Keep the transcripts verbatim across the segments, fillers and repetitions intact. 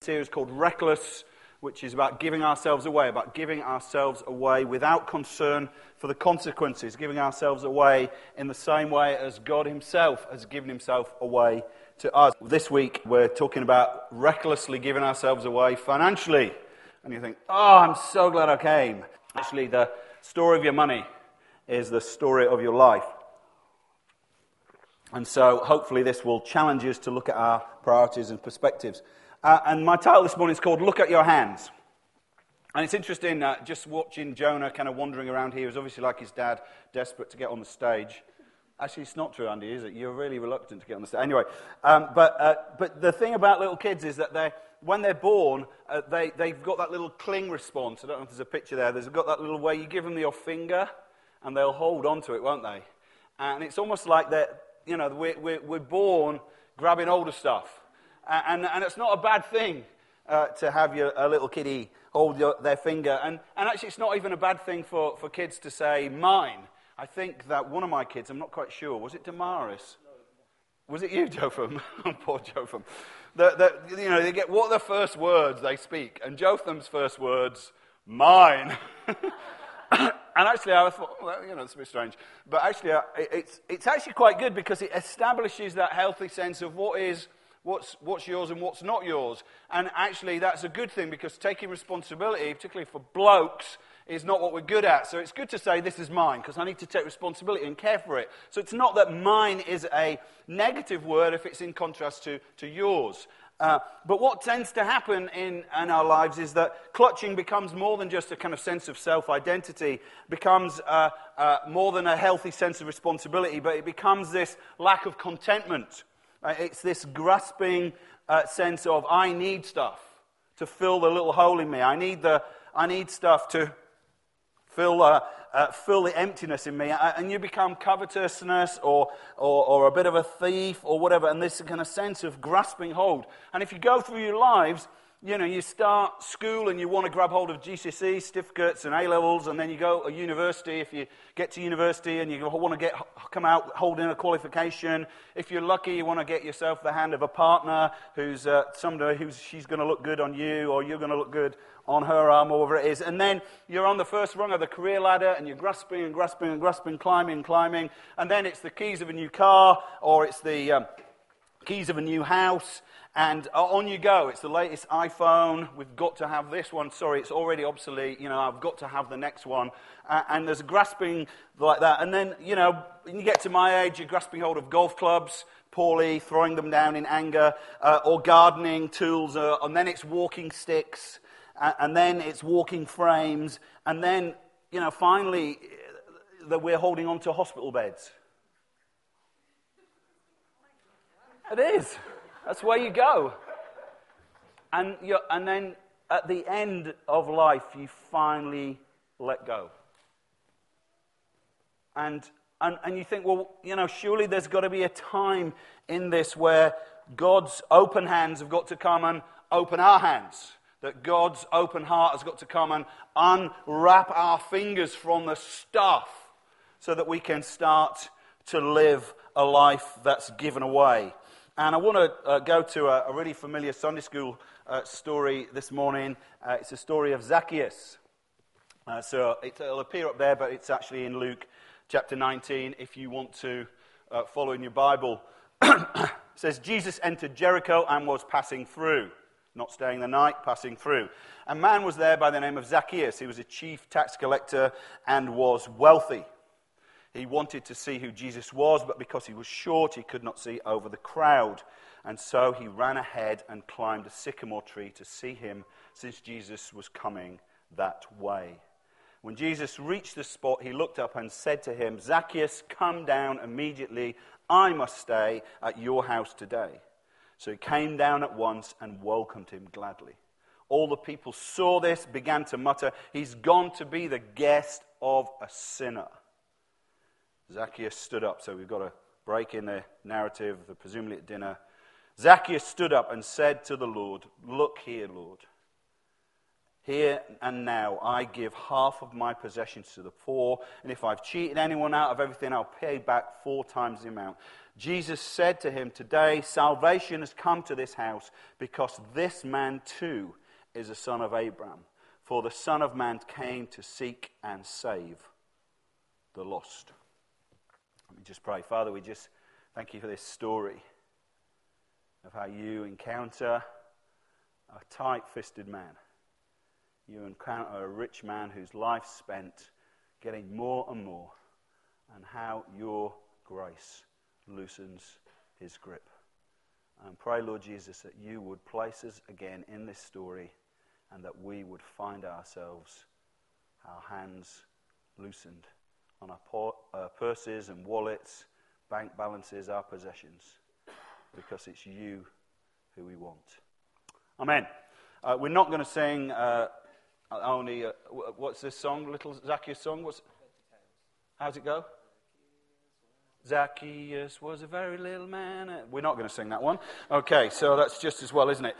Series called Reckless, which is about giving ourselves away, about giving ourselves away without concern for the consequences, giving ourselves away in the same way as God Himself has given Himself away to us. This week we're talking about recklessly giving ourselves away financially. And you think, oh, I'm so glad I came. Actually, the story of your money is the story of your life. And so hopefully this will challenge us to look at our priorities and perspectives. Uh, and my title this morning is called Look at Your Hands. And it's interesting, uh, just watching Jonah kind of wandering around here. He's obviously like his dad, desperate to get on the stage. Actually, it's not true, Andy, is it? You're really reluctant to get on the stage. Anyway, um, but uh, but the thing about little kids is that they, when they're born, uh, they, they've got that little cling response. I don't know if there's a picture there. They've got that little way you give them your finger, and they'll hold on to it, won't they? And it's almost like they're, you know, we're, we're, we're born grabbing hold of stuff. And, and it's not a bad thing uh, to have your, a little kiddie hold your, their finger. And, and actually, it's not even a bad thing for, for kids to say, mine. I think that one of my kids, I'm not quite sure, was it Damaris? Was it you, Jotham? Poor Jotham. The, the, you know, they get, what are the first words they speak? And Jotham's first words, mine. And actually, I thought, well, you know, it's a bit strange. But actually, I, it's, it's actually quite good because it establishes that healthy sense of what is... What's, what's yours and what's not yours. And actually, that's a good thing because taking responsibility, particularly for blokes, is not what we're good at. So it's good to say, this is mine, because I need to take responsibility and care for it. So it's not that mine is a negative word if it's in contrast to, to yours. Uh, but what tends to happen in, in our lives is that clutching becomes more than just a kind of sense of self-identity, becomes uh, uh, more than a healthy sense of responsibility, but it becomes this lack of contentment. It's this grasping uh, sense of, I need stuff to fill the little hole in me. I need the, I need stuff to fill uh, uh, fill the emptiness in me. And you become covetousness or, or or a bit of a thief or whatever. And this kind of sense of grasping hold. And if you go through your lives, you know, you start school and you want to grab hold of G C S Es, certificates and A-levels, and then you go to university. If you get to university and you want to get come out holding a qualification, if you're lucky, you want to get yourself the hand of a partner who's uh, somebody who's she's going to look good on you or you're going to look good on her arm or whatever it is. And then you're on the first rung of the career ladder and you're grasping and grasping and grasping, climbing and climbing. And then it's the keys of a new car or it's the um, keys of a new house. And on you go. It's the latest iPhone. We've got to have this one. Sorry, it's already obsolete. You know, I've got to have the next one. Uh, and there's grasping like that. And then, you know, when you get to my age, you're grasping hold of golf clubs, poorly, throwing them down in anger, uh, or gardening tools. Uh, and then it's walking sticks. Uh, and then it's walking frames. And then, you know, finally, that we're holding on to hospital beds. It is. That's where you go. And you're, and then at the end of life, you finally let go. And, and, and you think, well, you know, surely there's got to be a time in this where God's open hands have got to come and open our hands. That God's open heart has got to come and unwrap our fingers from the stuff so that we can start to live a life that's given away. And I want to uh, go to a, a really familiar Sunday school uh, story this morning. Uh, it's a story of Zacchaeus. Uh, so it, it'll appear up there, but it's actually in Luke chapter nineteen, if you want to uh, follow in your Bible. It says, Jesus entered Jericho and was passing through. Not staying the night, passing through. A man was there by the name of Zacchaeus. He was a chief tax collector and was wealthy. He wanted to see who Jesus was, but because he was short, he could not see over the crowd. And so he ran ahead and climbed a sycamore tree to see him, since Jesus was coming that way. When Jesus reached the spot, he looked up and said to him, "Zacchaeus, come down immediately. I must stay at your house today." So he came down at once and welcomed him gladly. All the people saw this, began to mutter, "He's gone to be the guest of a sinner." Zacchaeus stood up. So we've got a break in the narrative, presumably at dinner. Zacchaeus stood up and said to the Lord, "Look here, Lord. Here and now I give half of my possessions to the poor, and if I've cheated anyone out of everything, I'll pay back four times the amount." Jesus said to him, "Today salvation has come to this house, because this man too is a son of Abraham. For the Son of Man came to seek and save the lost." Let me just pray. Father, we just thank you for this story of how you encounter a tight-fisted man. You encounter a rich man whose life spent getting more and more, and how your grace loosens his grip. And pray, Lord Jesus, that you would place us again in this story, and that we would find ourselves, our hands loosened on our, por- our purses and wallets, bank balances, our possessions, because it's you who we want. Amen. Uh, we're not going to sing... Uh, Only, uh, what's this song, little Zacchaeus song? What's, how's it go? Zacchaeus was a very little man. We're not going to sing that one. Okay, so that's just as well, isn't it?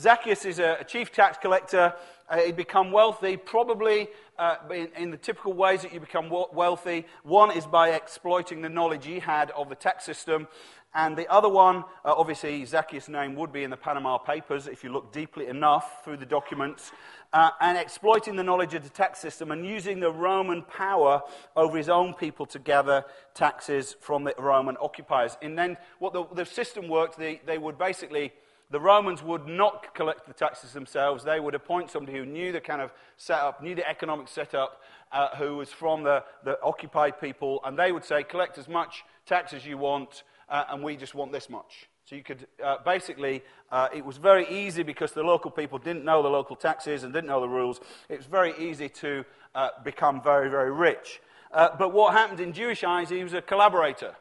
Zacchaeus is a, a chief tax collector. Uh, he'd become wealthy, probably uh, in, in the typical ways that you become wealthy. One is by exploiting the knowledge he had of the tax system. And the other one, uh, obviously, Zacchaeus' name would be in the Panama Papers if you look deeply enough through the documents, uh, and exploiting the knowledge of the tax system and using the Roman power over his own people to gather taxes from the Roman occupiers. And then what the, the system worked, they, they would basically... The Romans would not collect the taxes themselves. They would appoint somebody who knew the kind of setup, knew the economic setup, uh, who was from the, the occupied people, and they would say, collect as much tax as you want, uh, and we just want this much. So you could, uh, basically, uh, it was very easy because the local people didn't know the local taxes and didn't know the rules. It was very easy to uh, become very, very rich. Uh, but what happened in Jewish eyes, he was a collaborator.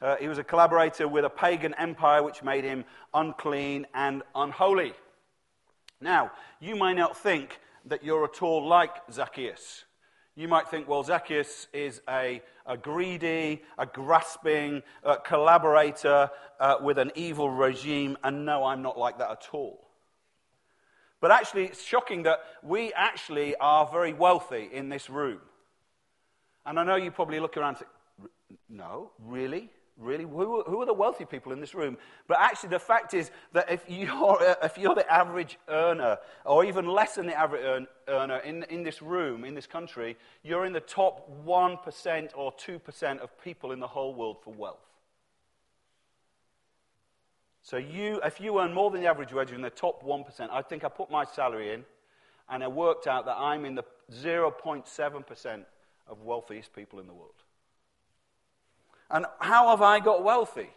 Uh, he was a collaborator with a pagan empire which made him unclean and unholy. Now, you may not think that you're at all like Zacchaeus. You might think, well, Zacchaeus is a, a greedy, a grasping uh, collaborator uh, with an evil regime, and no, I'm not like that at all. But actually, it's shocking that we actually are very wealthy in this room. And I know you probably look around and think, no, really? Really? Who, who are the wealthy people in this room? But actually the fact is that if you're, if you're the average earner, or even less than the average earn, earner in, in this room, in this country, you're in the top one percent or two percent of people in the whole world for wealth. So you, if you earn more than the average wage, you're in the top one percent. I think I put my salary in, and I worked out that I'm in the zero point seven percent of wealthiest people in the world. And how have I got wealthy?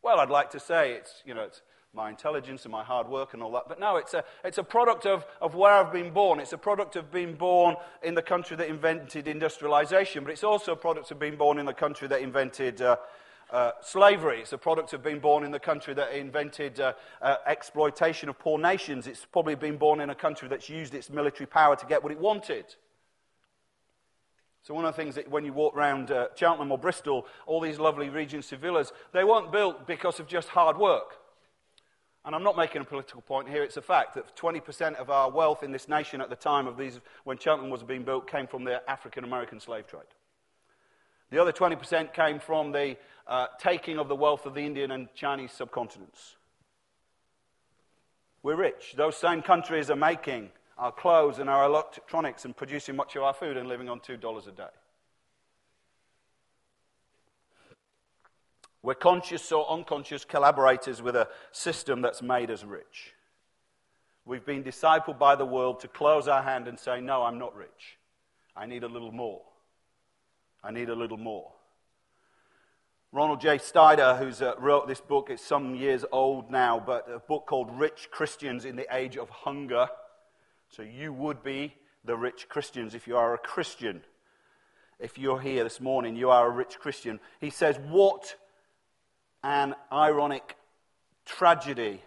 Well, I'd like to say it's, you know, it's my intelligence and my hard work and all that, but no, it's a it's a product of, of where I've been born. It's a product of being born in the country that invented industrialization, but it's also a product of being born in the country that invented uh, uh, slavery. It's a product of being born in the country that invented uh, uh, exploitation of poor nations. It's probably been born in a country that's used its military power to get what it wanted. So one of the things that when you walk around uh, Cheltenham or Bristol, all these lovely Regency villas, they weren't built because of just hard work. And I'm not making a political point here, it's a fact that twenty percent of our wealth in this nation at the time of these, when Cheltenham was being built, came from the African-American slave trade. The other twenty percent came from the uh, taking of the wealth of the Indian and Chinese subcontinents. We're rich. Those same countries are making our clothes and our electronics and producing much of our food and living on two dollars a day. We're conscious or unconscious collaborators with a system that's made us rich. We've been discipled by the world to close our hand and say, no, I'm not rich. I need a little more. I need a little more. Ronald J. Stider, who's uh, wrote this book, it's some years old now, but a book called Rich Christians in the Age of Hunger. So you would be the rich Christians if you are a Christian. If you're here this morning, you are a rich Christian. He says, what an ironic tragedy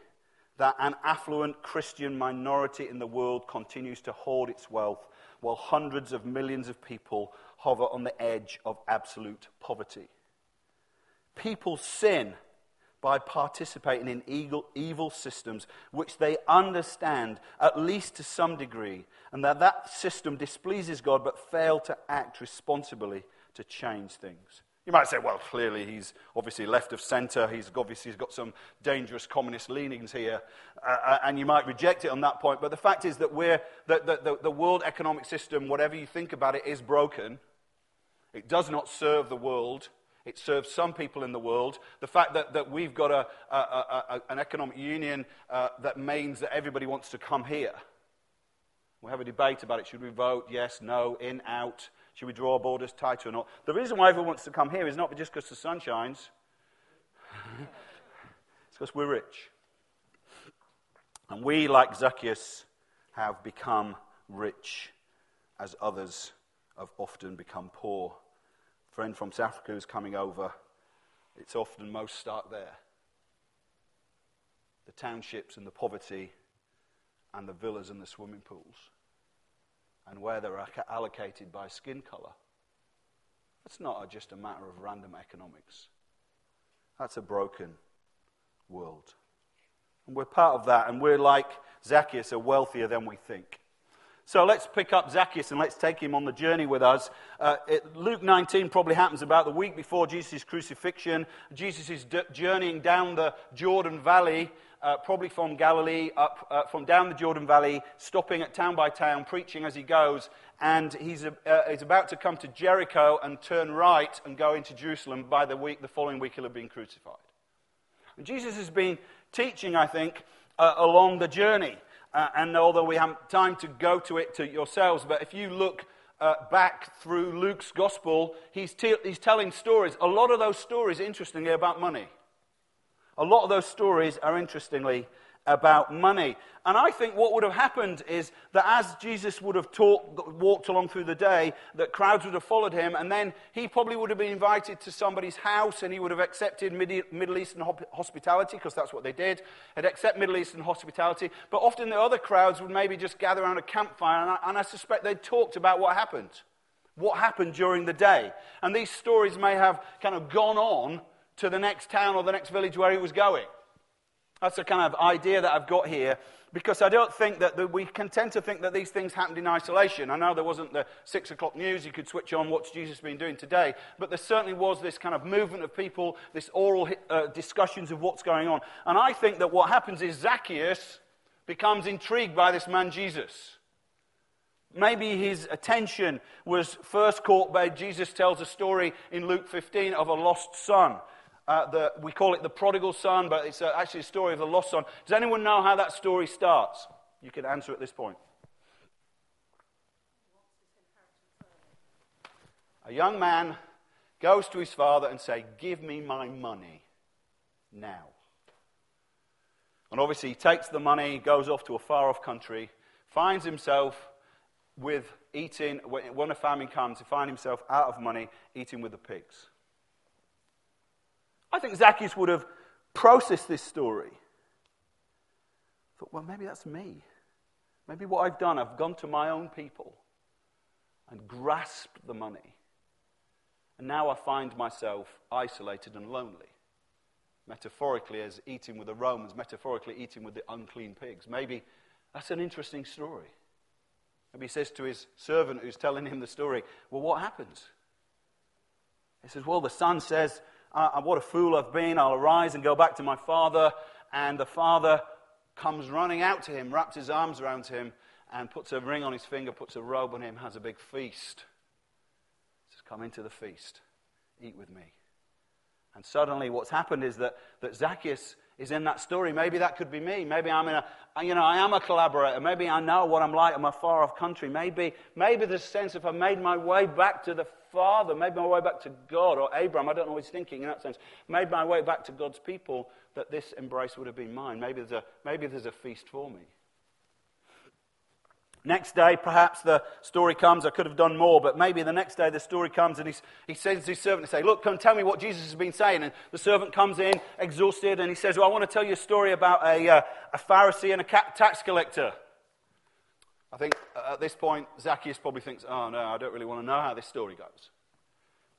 that an affluent Christian minority in the world continues to hoard its wealth while hundreds of millions of people hover on the edge of absolute poverty. People sin by participating in evil, evil systems which they understand at least to some degree, and that that system displeases God but fail to act responsibly to change things. You might say, well, clearly he's obviously left of center. He's obviously he's got some dangerous communist leanings here, uh, and you might reject it on that point. But the fact is that we're that the, the, the world economic system, whatever you think about it, is broken. It does not serve the world. It serves some people in the world. The fact that, that we've got a, a, a, a, an economic union uh, that means that everybody wants to come here. We have a debate about it. Should we vote? Yes, no, in, out. Should we draw borders tighter or not? The reason why everyone wants to come here is not just because the sun shines. It's because we're rich. And we, like Zacchaeus, have become rich as others have often become poor. Friend from South Africa who's coming over, it's often most stark there. The townships and the poverty and the villas and the swimming pools and where they're allocated by skin colour. That's not just a matter of random economics. That's a broken world. And we're part of that, and we're like Zacchaeus, are wealthier than we think. So let's pick up Zacchaeus and let's take him on the journey with us. Uh, it, Luke nineteen probably happens about the week before Jesus' crucifixion. Jesus is d- journeying down the Jordan Valley, uh, probably from Galilee, up uh, from down the Jordan Valley, stopping at town by town, preaching as he goes. And he's, uh, he's about to come to Jericho and turn right and go into Jerusalem. By the week, the following week, he'll have been crucified. And Jesus has been teaching, I think, uh, along the journey. Uh, and although we haven't time to go to it to yourselves, but if you look uh, back through Luke's gospel, he's, te- he's telling stories. A lot of those stories, interestingly, are about money. A lot of those stories are, interestingly, about money. And I think what would have happened is that as Jesus would have talked, walked along through the day, that crowds would have followed him, and then he probably would have been invited to somebody's house, and he would have accepted Middle Eastern hospitality, because that's what they did. He'd accept Middle Eastern hospitality, but often the other crowds would maybe just gather around a campfire, and I, and I suspect they'd talked about what happened, what happened during the day. And these stories may have kind of gone on to the next town or the next village where he was going. That's the kind of idea that I've got here, because I don't think that the, we can tend to think that these things happened in isolation. I know there wasn't the six o'clock news you could switch on, what's Jesus been doing today, but there certainly was this kind of movement of people, this oral uh, discussions of what's going on. And I think that what happens is Zacchaeus becomes intrigued by this man Jesus. Maybe his attention was first caught by Jesus tells a story in Luke fifteen of a lost son. Uh, the, we call it the prodigal son, but it's uh, actually a story of the lost son. Does anyone know how that story starts? You can answer at this point. A young man goes to his father and says, give me my money now. And obviously he takes the money, goes off to a far-off country, finds himself with eating, when a famine comes, to find himself out of money, eating with the pigs. I think Zacchaeus would have processed this story. Thought, well, maybe that's me. Maybe what I've done, I've gone to my own people and grasped the money. And now I find myself isolated and lonely. Metaphorically, as eating with the Romans, metaphorically eating with the unclean pigs. Maybe that's an interesting story. Maybe he says to his servant who's telling him the story, well, what happens? He says, well, the son says, Uh, what a fool I've been, I'll arise and go back to my father. And the father comes running out to him, wraps his arms around him, and puts a ring on his finger, puts a robe on him, has a big feast. He says, come into the feast, eat with me. And suddenly what's happened is that, that Zacchaeus is in that story. Maybe that could be me. Maybe I'm in a, you know, I am a collaborator. Maybe I know what I'm like in my far-off country. Maybe, maybe there's a sense if I made my way back to the father, made my way back to God, or Abraham, I don't know what he's thinking in that sense, made my way back to God's people, that this embrace would have been mine. Maybe there's a, maybe there's a feast for me. Next day, perhaps the story comes, I could have done more, but maybe the next day the story comes and he's, he sends his servant to say, look, come tell me what Jesus has been saying. And the servant comes in, exhausted, and he says, well, I want to tell you a story about a, uh, a Pharisee and a tax collector. I think at this point, Zacchaeus probably thinks, oh no, I don't really want to know how this story goes.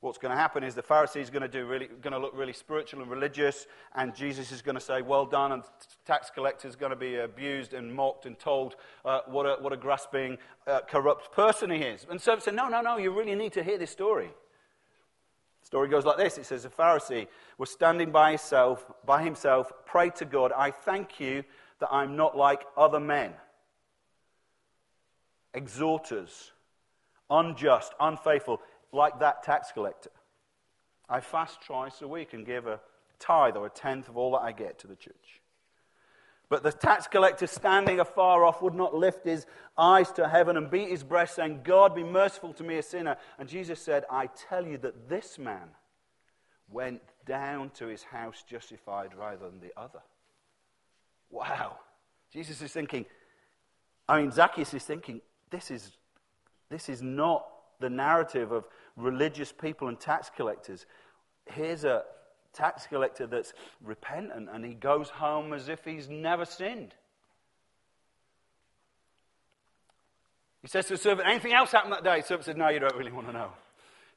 What's going to happen is the Pharisee is going to do really, going to look really spiritual and religious, and Jesus is going to say, well done, and the tax collector is going to be abused and mocked and told uh, what, a, what a grasping, uh, corrupt person he is. And so he said, no, no, no, you really need to hear this story. The story goes like this. It says, a Pharisee was standing by himself, by himself, prayed to God, I thank you that I'm not like other men, exhorters, unjust, unfaithful, like that tax collector. I fast twice a week and give a tithe or a tenth of all that I get to the church. But the tax collector, standing afar off, would not lift his eyes to heaven and beat his breast, saying, God, be merciful to me, a sinner. And Jesus said, I tell you that this man went down to his house justified rather than the other. Wow. Jesus is thinking, I mean, Zacchaeus is thinking, this is, this is not the narrative of religious people and tax collectors. Here's a tax collector that's repentant, and he goes home as if he's never sinned. He says to the servant, anything else happened that day? The servant says, no, you don't really want to know.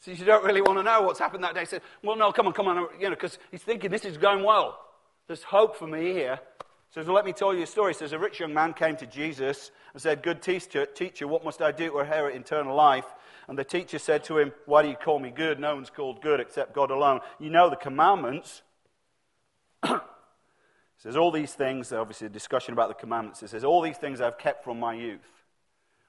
He says, you don't really want to know what's happened that day. He says, well, no, come on, come on, you know, because he's thinking, this is going well. There's hope for me here. He says, well, let me tell you a story. He says, a rich young man came to Jesus and said, good teacher, teacher, what must I do to inherit eternal life? And the teacher said to him, why do you call me good? No one's called good except God alone. You know the commandments. He says, all these things, obviously a discussion about the commandments. He says, all these things I've kept from my youth.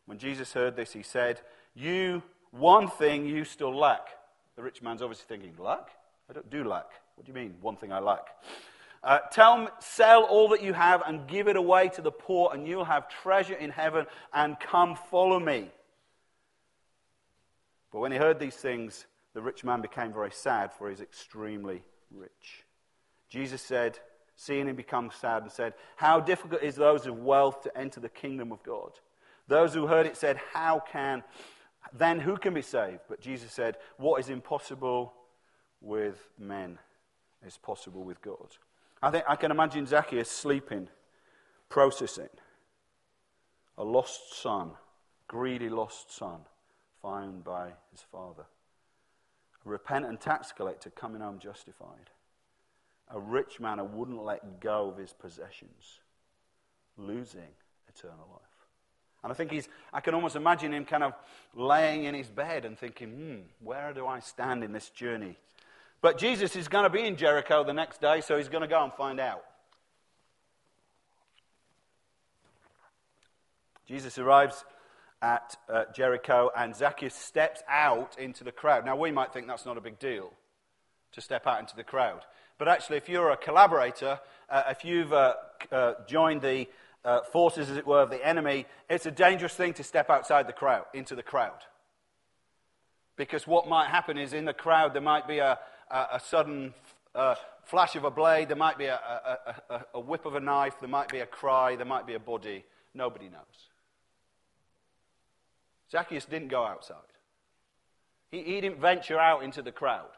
When Jesus heard this, he said, you, one thing you still lack. The rich man's obviously thinking, lack? I don't do lack. What do you mean, one thing I lack? Uh, tell, sell all that you have and give it away to the poor, and you'll have treasure in heaven, and come follow me. But when he heard these things, the rich man became very sad, for he is extremely rich. Jesus said, seeing him become sad, and said, how difficult is those of wealth to enter the kingdom of God? Those who heard it said, how can, then who can be saved? But Jesus said, what is impossible with men is possible with God. I think I can imagine Zacchaeus sleeping, processing. A lost son, greedy lost son, found by his father. A repentant tax collector coming home justified. A rich man who wouldn't let go of his possessions, losing eternal life. And I think he's, I can almost imagine him kind of laying in his bed and thinking, hmm, where do I stand in this journey? But Jesus is going to be in Jericho the next day, so he's going to go and find out. Jesus arrives at uh, Jericho, and Zacchaeus steps out into the crowd. Now, we might think that's not a big deal, to step out into the crowd. But actually, if you're a collaborator, uh, if you've uh, uh, joined the uh, forces, as it were, of the enemy, it's a dangerous thing to step outside the crowd, into the crowd. Because what might happen is in the crowd, there might be a A, a sudden uh, flash of a blade, there might be a, a, a, a whip of a knife, there might be a cry, there might be a body. Nobody knows. Zacchaeus didn't go outside. He, he didn't venture out into the crowd.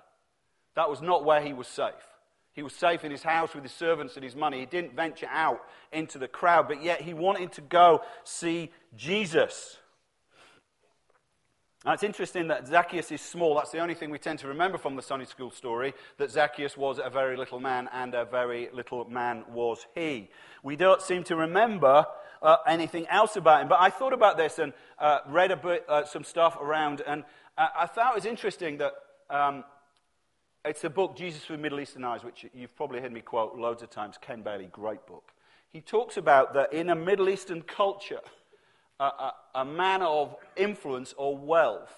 That was not where he was safe. He was safe in his house with his servants and his money. He didn't venture out into the crowd, but yet he wanted to go see Jesus. Now, it's interesting that Zacchaeus is small. That's the only thing we tend to remember from the Sunday school story, that Zacchaeus was a very little man, and a very little man was he. We don't seem to remember uh, anything else about him. But I thought about this and uh, read a bit, uh, some stuff around, and uh, I thought it was interesting that um, it's a book, Jesus Through Middle Eastern Eyes, which you've probably heard me quote loads of times, Ken Bailey, great book. He talks about that in a Middle Eastern culture, A, a man of influence or wealth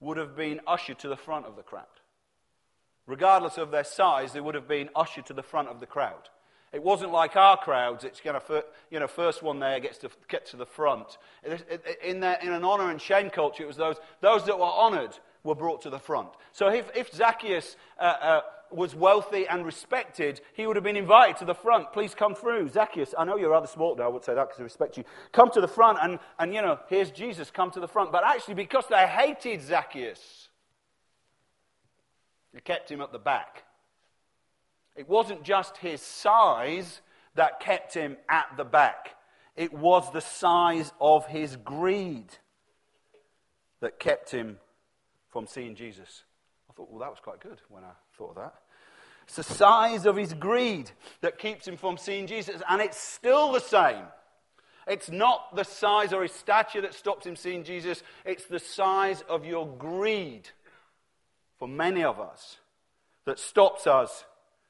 would have been ushered to the front of the crowd. Regardless of their size, they would have been ushered to the front of the crowd. It wasn't like our crowds, it's kind of, you know, first one there gets to get to the front. In, their, in an honor and shame culture, it was those, those that were honored were brought to the front. So if, if Zacchaeus uh, uh, was wealthy and respected, he would have been invited to the front. Please come through, Zacchaeus. I know you're rather small now, I would say that because I respect you. Come to the front and, and, you know, here's Jesus, come to the front. But actually, because they hated Zacchaeus, they kept him at the back. It wasn't just his size that kept him at the back. It was the size of his greed that kept him from seeing Jesus. I thought, well, that was quite good when I thought of that. It's the size of his greed that keeps him from seeing Jesus, and it's still the same. It's not the size or his stature that stops him seeing Jesus. It's the size of your greed, for many of us, that stops us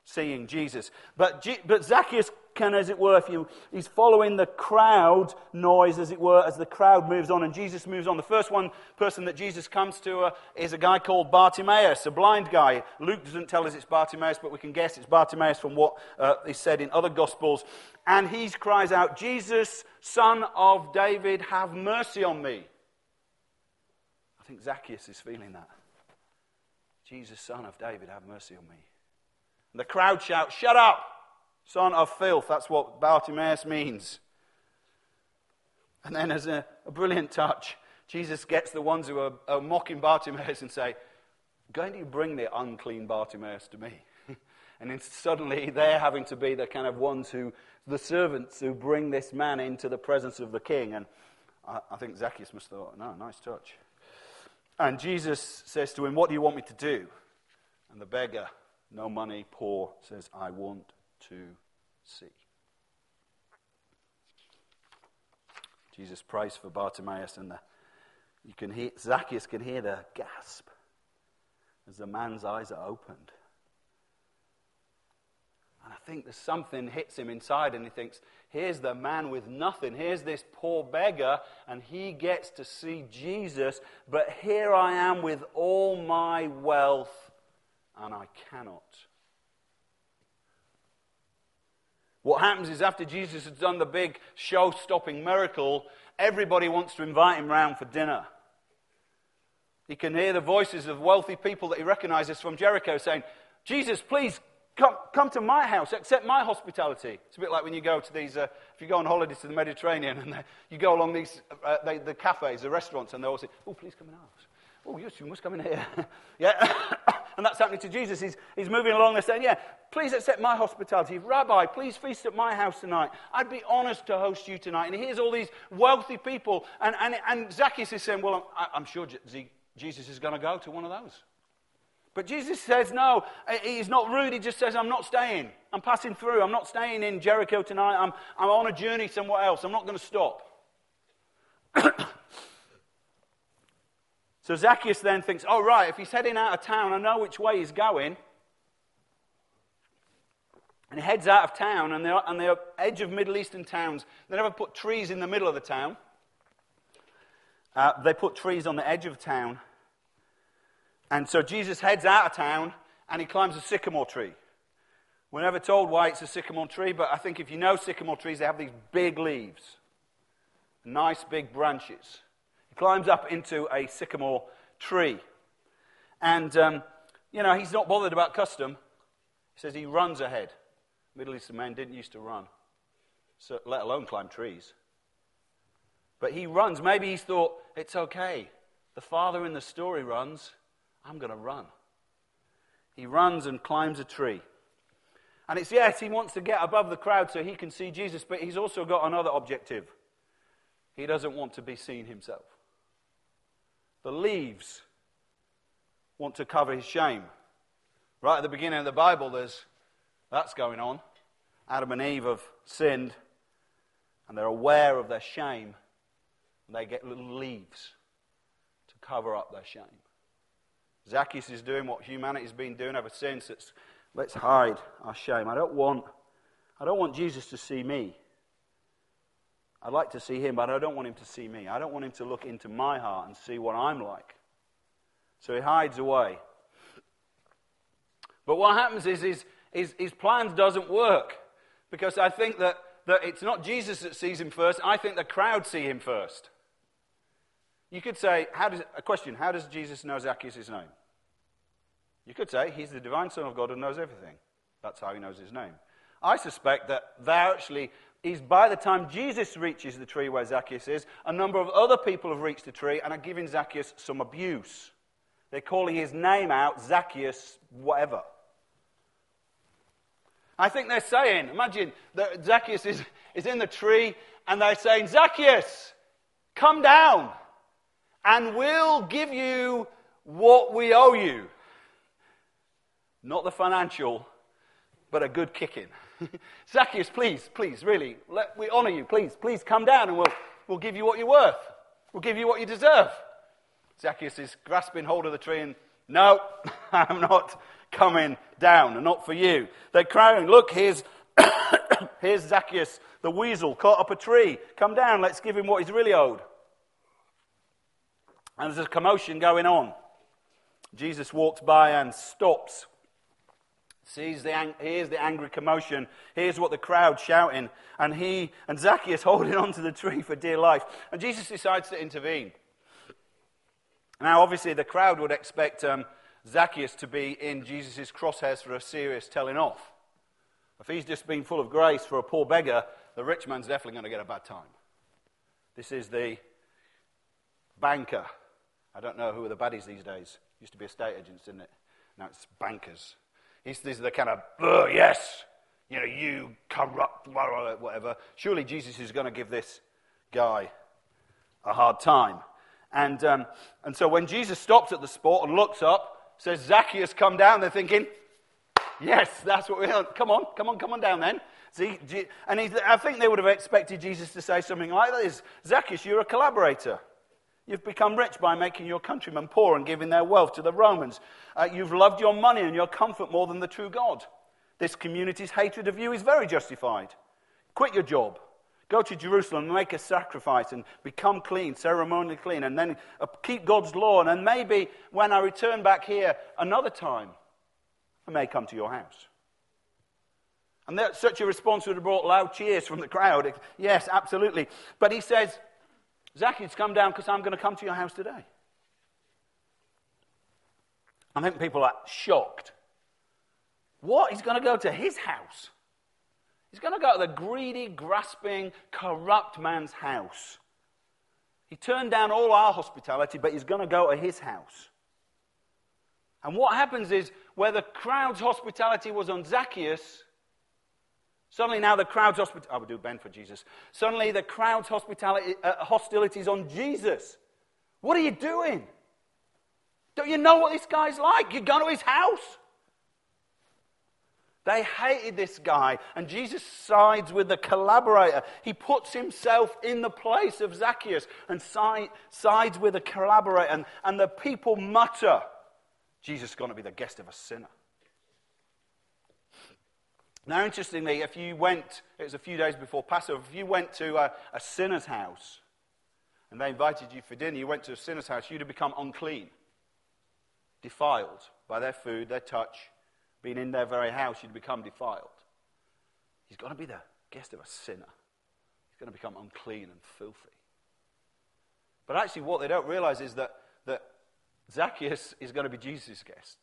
seeing Jesus. But, G- but Zacchaeus can, as it were, if you, he's following the crowd noise, as it were, as the crowd moves on and Jesus moves on. The first one person that Jesus comes to uh, is a guy called Bartimaeus, a blind guy. Luke doesn't tell us it's Bartimaeus, but we can guess it's Bartimaeus from what uh, is said in other Gospels. And he cries out, "Jesus, Son of David, have mercy on me." I think Zacchaeus is feeling that. "Jesus, Son of David, have mercy on me." And the crowd shouts, "Shut up! Son of filth." That's what Bartimaeus means. And then as a, a brilliant touch, Jesus gets the ones who are, are mocking Bartimaeus and say, "Go and you bring the unclean Bartimaeus to me." And then suddenly they're having to be the kind of ones who, the servants who bring this man into the presence of the king. And I, I think Zacchaeus must have thought, no, nice touch. And Jesus says to him, "What do you want me to do?" And the beggar, no money, poor, says, "I want to see." Jesus prays for Bartimaeus, and the, you can hear Zacchaeus can hear the gasp as the man's eyes are opened. And I think there's something hits him inside, and he thinks, here's the man with nothing, here's this poor beggar, and he gets to see Jesus, but here I am with all my wealth, and I cannot. What happens is after Jesus has done the big show-stopping miracle, everybody wants to invite him round for dinner. He can hear the voices of wealthy people that he recognizes from Jericho saying, "Jesus, please come, come to my house, accept my hospitality." It's a bit like when you go to these, uh, if you go on holidays to the Mediterranean and they, you go along these, uh, they, the cafes, the restaurants, and they all say, "Oh, please come in our house. Oh, yes, you must come in here." Yeah. And that's happening to Jesus. He's, he's moving along there saying, "Yeah, please accept my hospitality. Rabbi, please feast at my house tonight. I'd be honoured to host you tonight." And here's all these wealthy people. And, and, and Zacchaeus is saying, "Well, I'm, I'm sure Jesus is going to go to one of those." But Jesus says, no, he's not rude. He just says, "I'm not staying. I'm passing through. I'm not staying in Jericho tonight. I'm, I'm on a journey somewhere else. I'm not going to stop." So Zacchaeus then thinks, oh right, if he's heading out of town, I know which way he's going. And he heads out of town, and they're on the edge of Middle Eastern towns. They never put trees in the middle of the town. Uh, they put trees on the edge of town. And so Jesus heads out of town, and he climbs a sycamore tree. We're never told why it's a sycamore tree, but I think if you know sycamore trees, they have these big leaves. Nice big branches. Climbs up into a sycamore tree. And, um, you know, he's not bothered about custom. He says he runs ahead. Middle Eastern men didn't used to run, so let alone climb trees. But he runs. Maybe he's thought, it's okay. The father in the story runs. I'm going to run. He runs and climbs a tree. And it's, yes, he wants to get above the crowd so he can see Jesus, but he's also got another objective. He doesn't want to be seen himself. The leaves want to cover his shame. Right at the beginning of the Bible, there's that's going on. Adam and Eve have sinned, and they're aware of their shame, and they get little leaves to cover up their shame. Zacchaeus is doing what humanity's been doing ever since. It's, let's hide our shame. I don't want, I don't want Jesus to see me. I'd like to see him, but I don't want him to see me. I don't want him to look into my heart and see what I'm like. So he hides away. But what happens is his, his, his plans doesn't work, because I think that, that it's not Jesus that sees him first. I think the crowd see him first. You could say, how does, a question, how does Jesus know Zacchaeus' name? You could say, he's the divine Son of God who knows everything. That's how he knows his name. I suspect that that actually is, by the time Jesus reaches the tree where Zacchaeus is, a number of other people have reached the tree and are giving Zacchaeus some abuse. They're calling his name out, Zacchaeus whatever. I think they're saying, imagine that Zacchaeus is, is in the tree and they're saying, Zacchaeus, come down and we'll give you what we owe you. Not the financial, but a good kicking. Zacchaeus, please, please, really, let, we honor you, please, please come down and we'll, we'll give you what you're worth. We'll give you what you deserve. Zacchaeus is grasping hold of the tree and, no, I'm not coming down, and not for you. They're crying, look, here's, here's Zacchaeus, the weasel, caught up a tree. Come down, let's give him what he's really owed. And there's a commotion going on. Jesus walks by and stops. Sees the ang- hears the angry commotion, hears what the crowd shouting, and he and Zacchaeus holding onto the tree for dear life. And Jesus decides to intervene. Now, obviously, the crowd would expect um, Zacchaeus to be in Jesus' crosshairs for a serious telling off. If he's just been full of grace for a poor beggar, the rich man's definitely going to get a bad time. This is the banker. I don't know who are the baddies these days. Used to be estate agents, didn't it? Now it's bankers. It's, these are the kind of, oh, yes, you know, you corrupt, whatever. Surely Jesus is going to give this guy a hard time. And um, and so when Jesus stops at the spot and looks up, says, Zacchaeus, come down, they're thinking, yes, that's what we want. Come on, come on, come on down then. See, and he, I think they would have expected Jesus to say something like this. Zacchaeus, you're a collaborator. You've become rich by making your countrymen poor and giving their wealth to the Romans. Uh, you've loved your money and your comfort more than the true God. This community's hatred of you is very justified. Quit your job. Go to Jerusalem and make a sacrifice and become clean, ceremonially clean, and then keep God's law. And then maybe when I return back here another time, I may come to your house. And that, such a response would have brought loud cheers from the crowd. Yes, absolutely. But he says, Zacchaeus, come down because I'm going to come to your house today. I think people are shocked. What? He's going to go to his house. He's going to go to the greedy, grasping, corrupt man's house. He turned down all our hospitality, but he's going to go to his house. And what happens is, where the crowd's hospitality was on Zacchaeus, suddenly now the crowd's hospitality... I would do Ben for Jesus. Suddenly the crowd's hospitality, uh, hostility is on Jesus. What are you doing? Don't you know what this guy's like? You go to his house. They hated this guy, and Jesus sides with the collaborator. He puts himself in the place of Zacchaeus and si- sides with the collaborator, and, and the people mutter, Jesus is going to be the guest of a sinner. Now, interestingly, if you went, it was a few days before Passover, if you went to a, a sinner's house and they invited you for dinner, you went to a sinner's house, you'd have become unclean, defiled by their food, their touch, being in their very house, you'd become defiled. He's going to be the guest of a sinner. He's going to become unclean and filthy. But actually what they don't realize is that, that Zacchaeus is going to be Jesus' guest.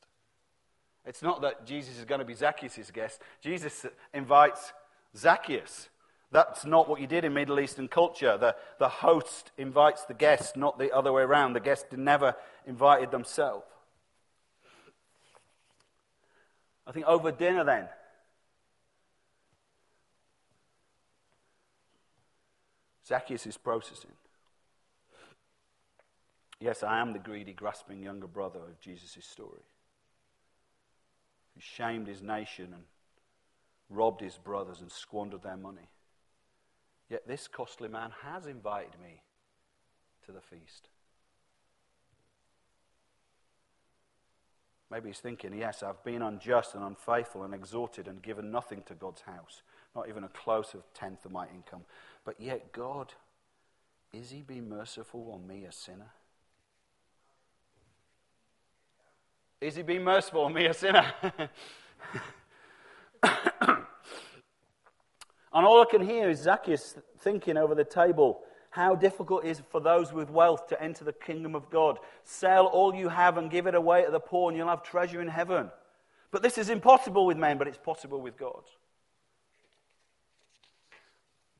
It's not that Jesus is going to be Zacchaeus' guest. Jesus invites Zacchaeus. That's not what you did in Middle Eastern culture. The, the host invites the guest, not the other way around. The guest never invited themselves. I think over dinner then, Zacchaeus is processing. Yes, I am the greedy, grasping younger brother of Jesus' story. Who shamed his nation and robbed his brothers and squandered their money. Yet this costly man has invited me to the feast. Maybe he's thinking, yes, I've been unjust and unfaithful and exhorted and given nothing to God's house, not even a close of tenth of my income. But yet God, is he being merciful on me, a sinner? Is he being merciful on me, a sinner? And all I can hear is Zacchaeus thinking over the table, how difficult it is for those with wealth to enter the kingdom of God. Sell all you have and give it away to the poor, and you'll have treasure in heaven. But this is impossible with men, but it's possible with God.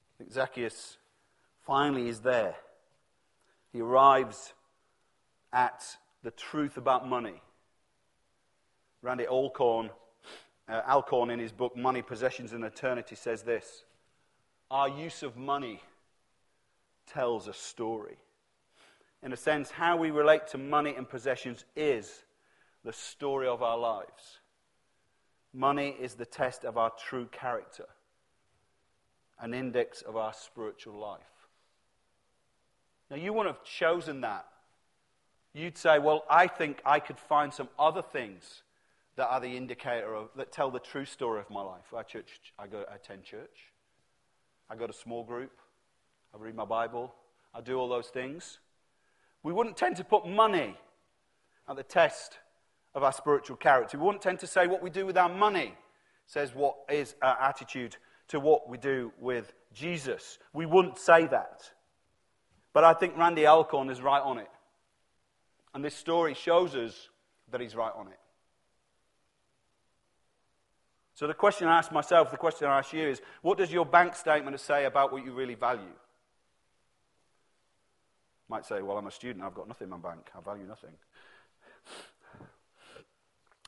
I think Zacchaeus finally is there. He arrives at the truth about money. Randy Alcorn, uh, Alcorn in his book, Money, Possessions, and Eternity, says this: our use of money tells a story. In a sense, how we relate to money and possessions is the story of our lives. Money is the test of our true character, an index of our spiritual life. Now, you wouldn't have chosen that. You'd say, well, I think I could find some other things that are the indicator of, that tell the true story of my life. I, church, I, go, I attend church. I go to small group. I read my Bible. I do all those things. We wouldn't tend to put money at the test of our spiritual character. We wouldn't tend to say what we do with our money says what is our attitude to what we do with Jesus. We wouldn't say that. But I think Randy Alcorn is right on it. And this story shows us that he's right on it. So the question I ask myself, the question I ask you is, what does your bank statement say about what you really value? You might say, well, I'm a student, I've got nothing in my bank, I value nothing.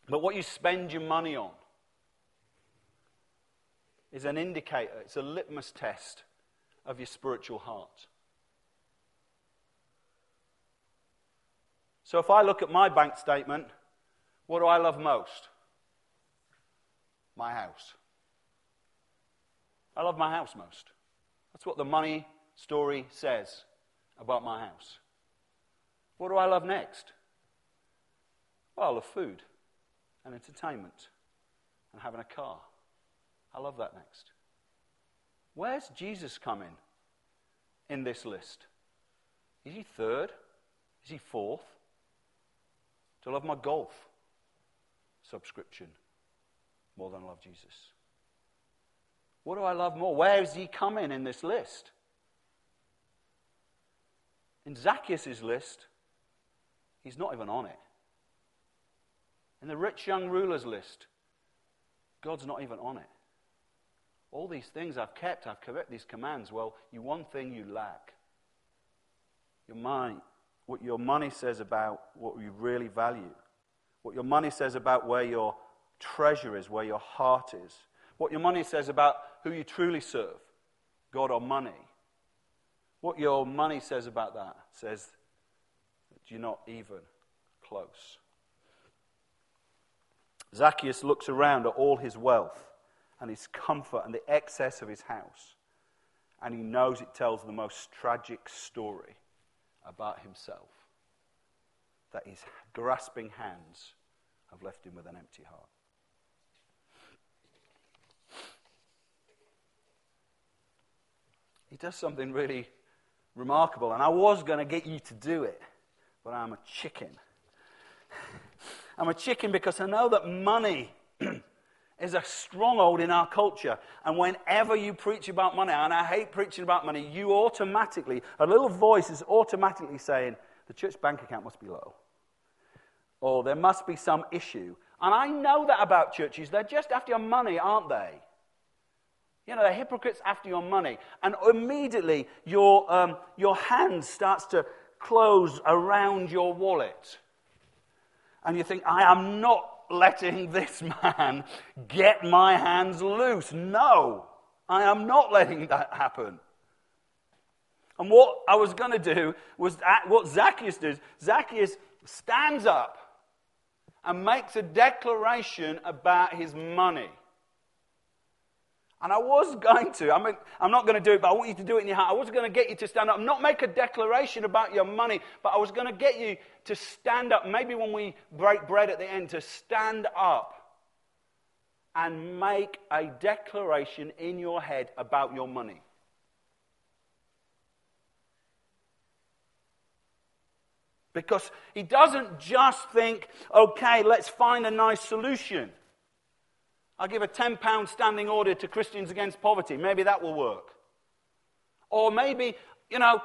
But what you spend your money on is an indicator, it's a litmus test of your spiritual heart. So if I look at my bank statement, what do I love most? My house. I love my house most. That's what the money story says about my house. What do I love next? Well, I love food and entertainment and having a car. I love that next. Where's Jesus come in in this list? Is he third? Is he fourth? Do I love my golf subscription more than I love Jesus? What do I love more? Where is he coming in this list? In Zacchaeus' list, he's not even on it. In the rich young ruler's list, God's not even on it. All these things I've kept, I've kept these commands. Well, you one thing you lack. Your mind. What your money says about what you really value. What your money says about where your treasure is, where your heart is. What your money says about who you truly serve, God or money. What your money says about that says that you're not even close. Zacchaeus looks around at all his wealth and his comfort and the excess of his house, and he knows it tells the most tragic story about himself, that his grasping hands have left him with an empty heart. He does something really remarkable, and I was going to get you to do it, but I'm a chicken. I'm a chicken because I know that money is a stronghold in our culture. And whenever you preach about money, and I hate preaching about money, you automatically, a little voice is automatically saying, the church bank account must be low. Or there must be some issue. And I know that about churches. They're just after your money, aren't they? You know, they're hypocrites after your money. And immediately your, um, your hand starts to close around your wallet. And you think, I am not letting this man get my hands loose. No, I am not letting that happen. And what I was going to do was what Zacchaeus does. Zacchaeus stands up and makes a declaration about his money. And I was going to, I mean, I'm not going to do it, but I want you to do it in your heart. I was going to get you to stand up, not make a declaration about your money, but I was going to get you to stand up, maybe when we break bread at the end, to stand up and make a declaration in your head about your money. Because he doesn't just think, okay, let's find a nice solution. I'll give a ten pound standing order to Christians Against Poverty. Maybe that will work. Or maybe, you know,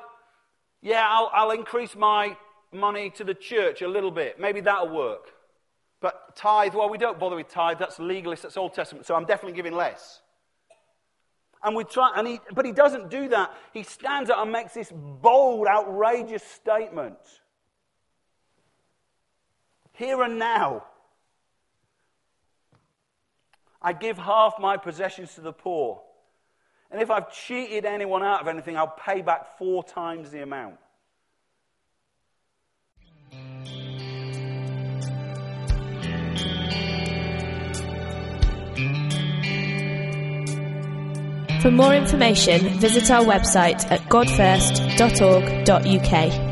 Yeah, I'll, I'll increase my money to the church a little bit. Maybe that'll work. But tithe, well, we don't bother with tithe. That's legalist. That's Old Testament. So I'm definitely giving less. And we try, and he, but he doesn't do that. He stands up and makes this bold, outrageous statement. Here and now, I give half my possessions to the poor. And if I've cheated anyone out of anything, I'll pay back four times the amount. For more information, visit our website at god first dot org dot U K.